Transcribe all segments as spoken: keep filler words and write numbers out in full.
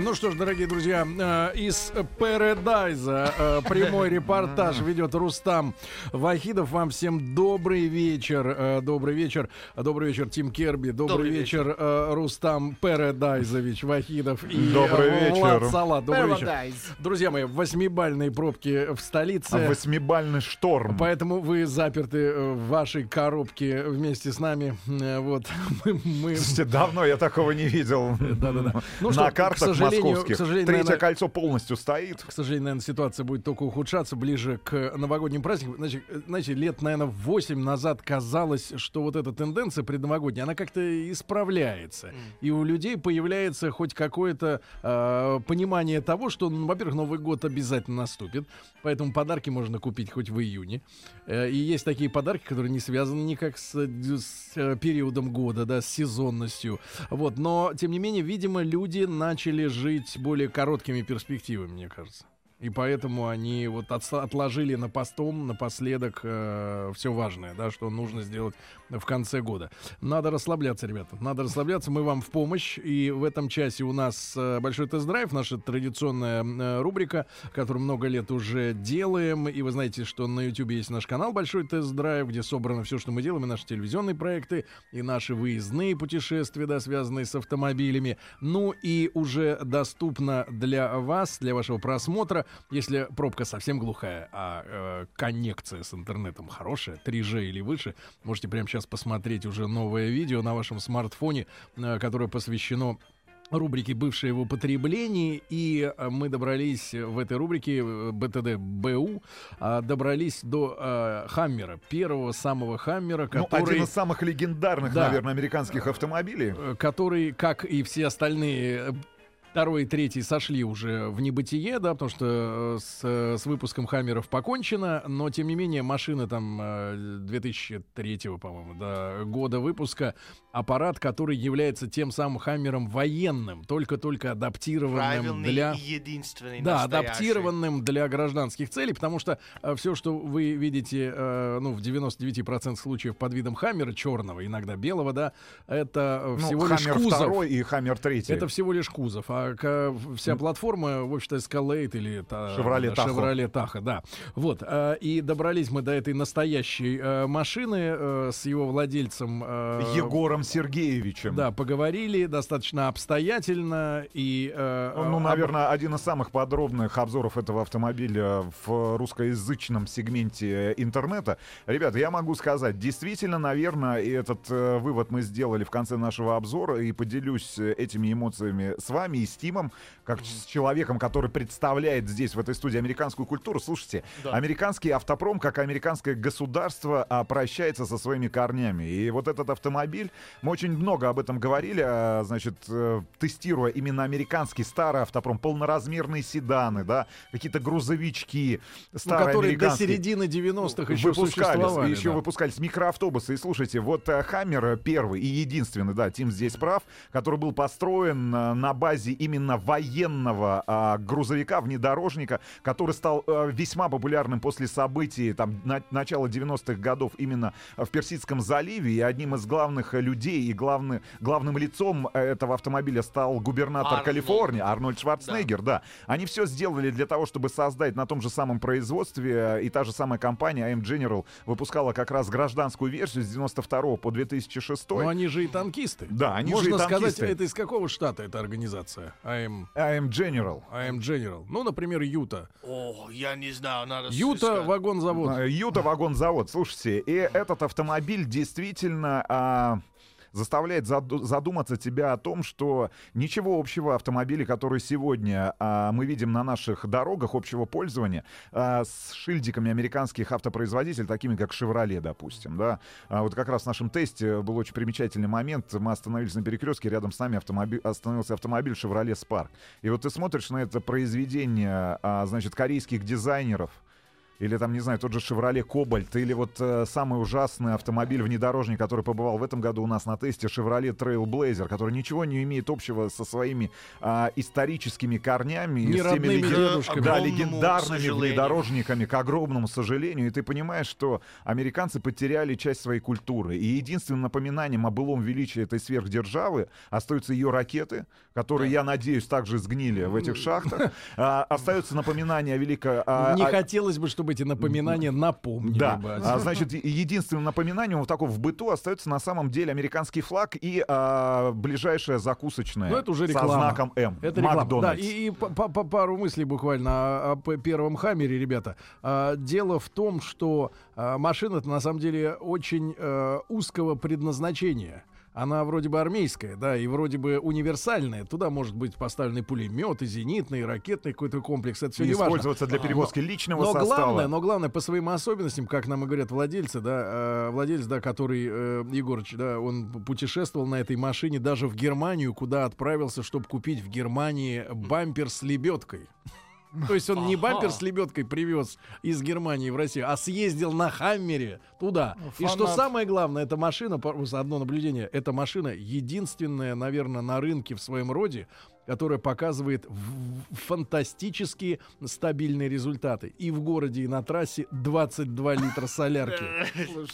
Ну что ж, дорогие друзья, из Paradise прямой репортаж ведет Рустам Вахидов. Вам всем добрый вечер. Добрый вечер. Добрый вечер, Тим Керби. Добрый, добрый вечер. вечер, Рустам Paradise-ович Вахидов. И добрый вечер, Влад Салад. Добрый вечер. Друзья мои, восьмибальные пробки в столице. Восьмибальный шторм. Поэтому вы заперты в вашей коробке вместе с нами. Вот. Мы... Слушайте, давно я такого не видел. Да-да-да. Ну, на картах московских. К сожалению, к сожалению, Третье наверное, кольцо полностью стоит. К сожалению, наверное, ситуация будет только ухудшаться ближе к новогодним праздникам. Значит, значит, лет, наверное, восемь назад казалось, что вот эта тенденция предновогодняя, она как-то исправляется. Mm. И у людей появляется хоть какое-то э, понимание того, что, ну, во-первых, Новый год обязательно наступит, поэтому подарки можно купить хоть в июне. Э, и есть такие подарки, которые не связаны никак с, с э, периодом года, да, с сезонностью. Вот. Но, тем не менее, видимо, люди начали жить более короткими перспективами, мне кажется. И поэтому они вот отложили на постом, напоследок э, все важное, да, что нужно сделать в конце года. Надо расслабляться, ребята, надо расслабляться. Мы вам в помощь. И в этом часе у нас большой тест-драйв, наша традиционная э, рубрика, которую много лет уже делаем. И вы знаете, что на YouTube есть наш канал «Большой тест-драйв», где собрано все, что мы делаем, и наши телевизионные проекты, и наши выездные путешествия, да, связанные с автомобилями. Ну и уже доступно для вас, для вашего просмотра, если пробка совсем глухая, а э, коннекция с интернетом хорошая, три джи или выше, можете прямо сейчас посмотреть уже новое видео на вашем смартфоне, э, которое посвящено рубрике «Бывшие в употреблении». И мы добрались в этой рубрике БТД-БУ, добрались до э, Хаммера, первого самого Хаммера, который... Ну, один из самых легендарных, да, наверное, американских автомобилей. Который, как и все остальные... Второй и третий сошли уже в небытие, да, потому что с, с выпуском «Хаммеров» покончено, но, тем не менее, машина там две тысячи третьего, по-моему, да, года выпуска, аппарат, который является тем самым «Хаммером» военным, только-только адаптированным. Правильный для... единственный, да, настоящий. Адаптированным для гражданских целей, потому что все, что вы видите, ну, в девяноста девяти процентах случаев под видом «Хаммера» черного, иногда белого, да, это всего ну, лишь «Хаммер» кузов. «Хаммер» второй и «Хаммер» третий. Это всего лишь кузов. А вся платформа, в общем-то, Escalade или Chevrolet Tahoe, да. Вот. И добрались мы до этой настоящей машины с его владельцем Егором Сергеевичем. Да, поговорили достаточно обстоятельно и... Ну, наверное, один из самых подробных обзоров этого автомобиля в русскоязычном сегменте интернета. Ребята, я могу сказать, действительно, наверное, и этот вывод мы сделали в конце нашего обзора, и поделюсь этими эмоциями с вами, с Тимом, как с человеком, который представляет здесь, в этой студии, американскую культуру. Слушайте, да, американский автопром, как и американское государство, прощается со своими корнями. И вот этот автомобиль, мы очень много об этом говорили, значит, тестируя именно американский старый автопром, полноразмерные седаны, да, какие-то грузовички старые, ну, которые до середины девяностых еще выпускались, еще да. выпускались микроавтобусы. И слушайте, вот Хаммер первый и единственный, да, Тим здесь прав, который был построен на базе именно военного а, грузовика, внедорожника, который стал а, весьма популярным после событий там, на, начала девяностых годов именно в Персидском заливе. И одним из главных людей и главный, главным лицом этого автомобиля стал губернатор Арнольд. Калифорнии, Арнольд Шварценеггер. Да. Да. Они все сделали для того, чтобы создать на том же самом производстве, и та же самая компания АМ Дженерал выпускала как раз гражданскую версию с девяносто второго по две тысячи шестой. Но они же и танкисты. Да, они Можно же и танкисты. Можно сказать, это из какого штата эта организация? АМ... АМ Дженерал. АМ Дженерал. Ну, например, Юта. О, я не знаю, надо... Юта вагонзавод. Юта вагонзавод. Слушайте, и этот автомобиль действительно... А... заставляет задуматься тебя о том, что ничего общего автомобили, которые сегодня а, мы видим на наших дорогах общего пользования, а, с шильдиками американских автопроизводителей, такими как Chevrolet, допустим, да. А вот как раз в нашем тесте был очень примечательный момент. Мы остановились на перекрестке, рядом с нами автомобиль, остановился автомобиль Chevrolet Spark. И вот ты смотришь на это произведение, а, значит, корейских дизайнеров, или там, не знаю, тот же Chevrolet Cobalt, или вот э, самый ужасный автомобиль-внедорожник, который побывал в этом году у нас на тесте, Chevrolet Trailblazer, который ничего не имеет общего со своими э, историческими корнями, не с теми леген... да, легендарными сожалению. внедорожниками, к огромному сожалению. И ты понимаешь, что американцы потеряли часть своей культуры. И единственным напоминанием о былом величии этой сверхдержавы остаются ее ракеты, которые, да. я надеюсь, также сгнили в этих шахтах. А, остается напоминание о великой... А, не о... хотелось бы, чтобы эти напоминания напомнили. Да. Бы. А, значит, единственным напоминанием вот такого в быту остается на самом деле американский флаг и а, ближайшая закусочная. Но это уже реклама. Со знаком М. Это реклама. Макдональдс. Да, и, и пару мыслей буквально о, о первом «Хаммере», ребята. А, дело в том, что а, машина-то на самом деле очень а, узкого предназначения. Она вроде бы армейская, да, и вроде бы универсальная. Туда может быть поставленный пулемет, и зенитный, и ракетный какой-то комплекс. Это все не важно. Использоваться для перевозки личного но, но состава. Главное, но главное, по своим особенностям, как нам и говорят владельцы, да, владелец, да, который, Егорыч, да, он путешествовал на этой машине даже в Германию, куда отправился, чтобы купить в Германии бампер с лебедкой. То есть он ага. не бампер с лебедкой привез из Германии в Россию, а съездил на «Хаммере» туда. Фанат. И что самое главное, эта машина, одно наблюдение, эта машина единственная, наверное, на рынке в своем роде, которая показывает фантастические стабильные результаты. И в городе, и на трассе двадцать два литра солярки.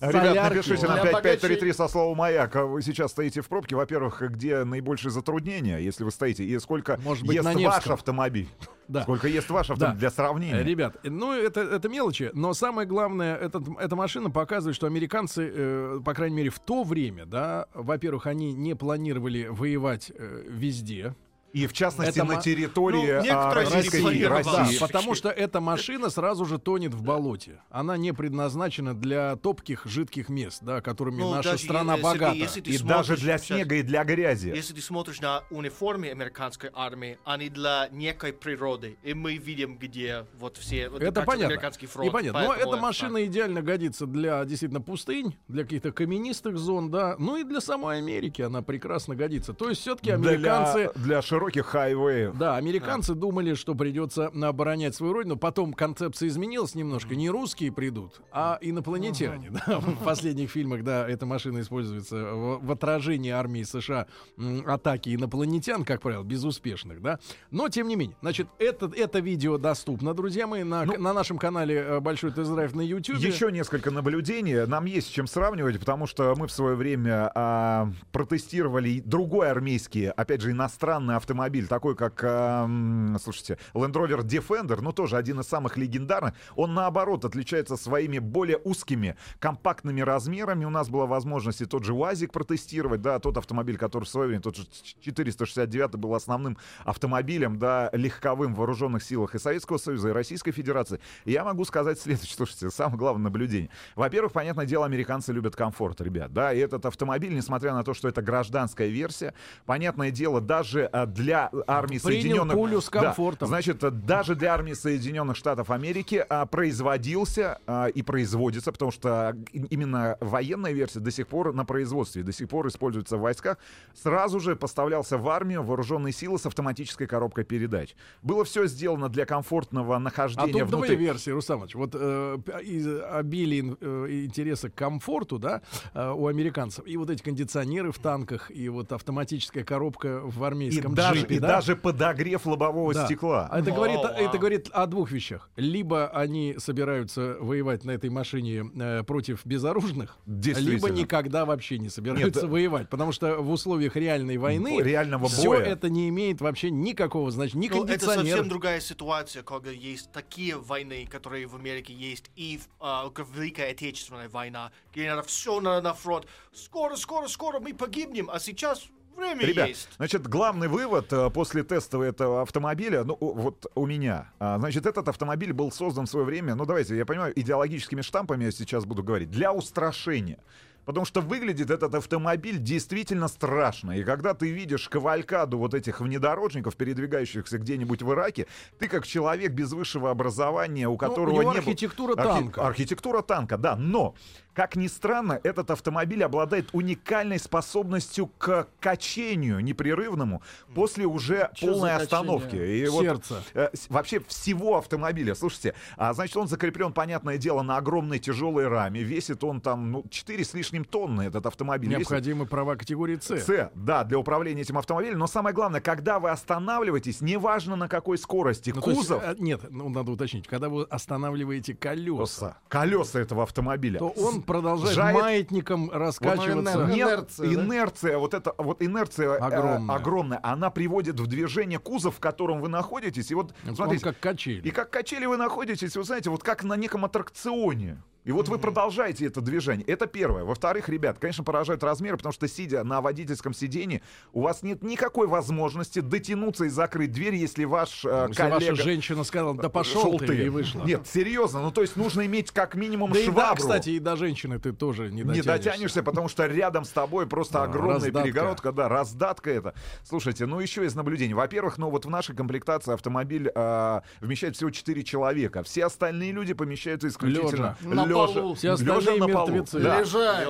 Ребят, напишите на пять пять три три со словом «Маяк». Вы сейчас стоите в пробке. Во-первых, где наибольшие затруднения, если вы стоите? И сколько ест ваш автомобиль? Да. Сколько ест ваш автомобиль, да. для сравнения. Ребят, ну это, это мелочи, но самое главное, этот, эта машина показывает, что американцы, э, по крайней мере в то время, да, во-первых, они не планировали воевать э, везде. И в частности это на территории ну, а, России. России. Да, потому что эта машина сразу же тонет в болоте. Она не предназначена для топких жидких мест, да, которыми ну, наша даже, страна если богата. Ты, если ты и смотришь, даже для снега сейчас, и для грязи. Если ты смотришь на униформе американской армии, они для некой природы. И мы видим, где вот все вот, это понятно. Американский фронт. Понятно. Но эта машина так. идеально годится для действительно пустынь, для каких-то каменистых зон, да. Ну и для самой Америки она прекрасно годится. То есть все-таки американцы... Для, для широких хайвеев. Да, американцы да. думали, что придется оборонять свою родину. Потом концепция изменилась немножко. Не русские придут, а инопланетяне. Uh-huh. Да, в последних фильмах, да, эта машина используется в, в отражении армии США м, атаки инопланетян, как правило, безуспешных, да. Но, тем не менее, значит, это, это видео доступно, друзья мои, на, ну, на нашем канале «Большой тест-драйв» на YouTube. Еще несколько наблюдений. Нам есть с чем сравнивать, потому что мы в свое время а, протестировали другой армейский, опять же, иностранный автомобиль, автомобиль, такой как, э, слушайте, Land Rover Defender, ну тоже один из самых легендарных, он наоборот отличается своими более узкими, компактными размерами. У нас была возможность и тот же УАЗик протестировать, да, тот автомобиль, который в свое время, тот же четыреста шестьдесят девятый был основным автомобилем, да, легковым в вооруженных силах и Советского Союза, и Российской Федерации. И я могу сказать следующее, слушайте, самое главное наблюдение. Во-первых, понятное дело, американцы любят комфорт, ребят, да, и этот автомобиль, несмотря на то, что это гражданская версия, понятное дело, даже для армии Соединенных... пулю с комфортом. Да, значит, даже для армии Соединенных Штатов Америки а, производился а, и производится, потому что именно военная версия до сих пор на производстве, до сих пор используется в войсках, сразу же поставлялся в армию, вооруженные силы с автоматической коробкой передач. Было все сделано для комфортного нахождения а тут внутри. А версии, Рустамович, вот э, из обилия э, интереса к комфорту, да, э, у американцев, и вот эти кондиционеры в танках, и вот автоматическая коробка в армейском и Даже, джипе, и да? даже подогрев лобового да. стекла. Это, oh, говорит, wow. это говорит о двух вещах. Либо они собираются воевать на этой машине э, против безоружных, либо никогда вообще не собираются Нет, воевать. Потому что в условиях реальной войны реального все боя. Это не имеет вообще никакого значения. Ни кондиционер. Это совсем другая ситуация, когда есть такие войны, которые в Америке есть, и э, Великая Отечественная война, где надо все на, на фронт. Скоро, скоро, скоро мы погибнем, а сейчас... Время Ребят, есть. Значит, главный вывод а, после теста этого автомобиля, ну, у, вот у меня, а, значит, этот автомобиль был создан в свое время, ну, давайте, я понимаю, идеологическими штампами я сейчас буду говорить, для устрашения. Потому что выглядит этот автомобиль действительно страшно. И когда ты видишь кавалькаду вот этих внедорожников, передвигающихся где-нибудь в Ираке, ты как человек без высшего образования, у которого ну, у него не архитектура был... танка. Архи... Архитектура танка, да. Но Как ни странно, этот автомобиль обладает уникальной способностью к качению непрерывному после уже Чё полной остановки. И Сердце. Вот, э, вообще всего автомобиля. Слушайте, а, значит, он закреплен, понятное дело, на огромной тяжелой раме. Весит он там ну, четыре с лишним тонны, этот автомобиль. Необходимы весит... права категории С. С, да, для управления этим автомобилем. Но самое главное, когда вы останавливаетесь, неважно на какой скорости, ну, кузов... То есть, нет, ну, надо уточнить, когда вы останавливаете колеса. Колеса этого автомобиля. То он продолжает жает. маятником раскачиваться. Вот, Нет, инерция, инерция да? вот эта вот инерция огромная. Э, огромная, она приводит в движение кузов, в котором вы находитесь. И вот, он смотрите, как качели. И как качели вы находитесь, вы знаете, вот как на неком аттракционе. И вот вы продолжаете это движение. Это первое. Во-вторых, ребят, конечно, поражают размеры, потому что, сидя на водительском сидении, у вас нет никакой возможности дотянуться и закрыть дверь, если ваш э, если коллега... ваша женщина сказала, да пошел ты, и вышла. Нет, серьезно. Ну, то есть нужно иметь как минимум да швабру. Да, кстати, и до женщины ты тоже не дотянешься. Не дотянешься, потому что рядом с тобой просто да, огромная раздатка. перегородка. Да, раздатка это. Слушайте, ну еще из наблюдений. Во-первых, ну вот в нашей комплектации автомобиль э, вмещает всего четыре человека. Все остальные люди помещаются исключительно... Лёжа. Лежа на полу. Да. Лежа.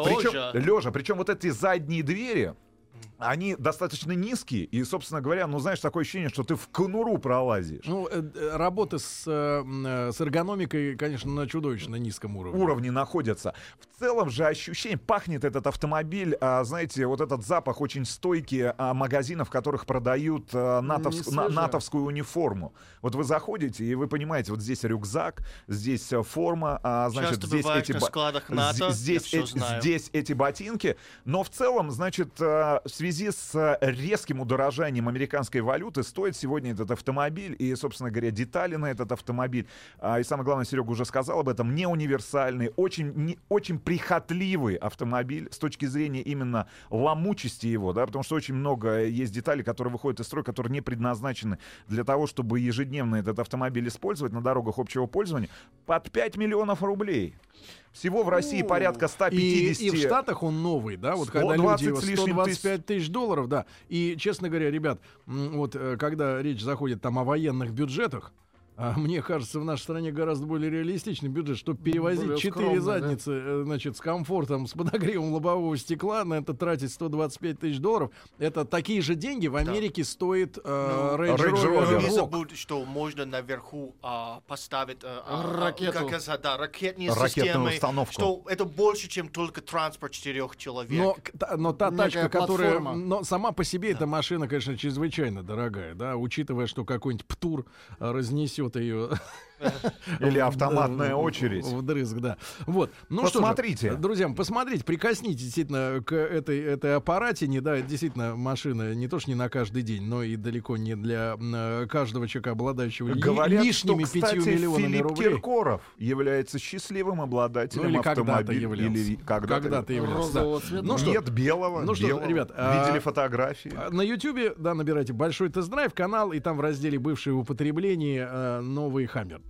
Лежа. Причем вот эти задние двери, они достаточно низкие. И, собственно говоря, ну, знаешь, такое ощущение, что ты в конуру пролазишь. Ну, э, работы с, э, с эргономикой, конечно, на чудовищно низком уровне. Уровни находятся. В целом же ощущение, пахнет этот автомобиль, а, знаете, вот этот запах очень стойкий а, магазинов, в которых продают а, натовск, на, натовскую униформу. Вот вы заходите, и вы понимаете, вот здесь рюкзак, здесь форма, а, значит, здесь эти, на складах НАТО, здесь, э, здесь эти ботинки. Но в целом, значит, в связи В связи с резким удорожанием американской валюты стоит сегодня этот автомобиль и, собственно говоря, детали на этот автомобиль. И самое главное, Серега уже сказал об этом, не универсальный, очень, не, очень прихотливый автомобиль с точки зрения именно ломучести его, да, потому что очень много есть деталей, которые выходят из строя, которые не предназначены для того, чтобы ежедневно этот автомобиль использовать на дорогах общего пользования под пять миллионов рублей. Всего в России О, порядка сто пятьдесят. И, и в Штатах он новый, да? Вот когда люди его сто двадцать пять тысяч долларов, да. И, честно говоря, ребят, вот когда речь заходит там о военных бюджетах, а мне кажется, в нашей стране гораздо более реалистичный бюджет, чтобы перевозить четыре задницы, да? Значит, с комфортом, с подогревом лобового стекла, на это тратить сто двадцать пять тысяч долларов. Это такие же деньги в Америке да. стоит э, ну, Range Rover. Не забудь, что можно наверху э, поставить э, ракету. Как, да, ракетные ракетную системы, установку. Что это больше, чем только транспорт четырех человек. Но, та, но та тачка, платформа. которая... Но сама по себе да. эта машина, конечно, чрезвычайно дорогая, да, учитывая, что какой-нибудь ПТУР разнесет ее или автоматная очередь вдрызг, да. Вот. Ну посмотрите, что же, друзья, посмотрите, прикоснитесь действительно к этой, этой аппаратине, да, действительно машина не то что не на каждый день, но и далеко не для каждого человека, обладающего Говорят, лишними что, кстати, пятью миллионами Филипп рублей. Филипп Киркоров является счастливым обладателем ну, или автомобиля. Когда-то или когда-то, когда-то являлся. Да. Цвета. Ну, что, Нет белого. Ну что, белого. Ребят, видели а, фотографии. На Ютубе, да, набирайте большой тест-драйв канал, и там в разделе «Бывшие в употреблении» новый Хаммер.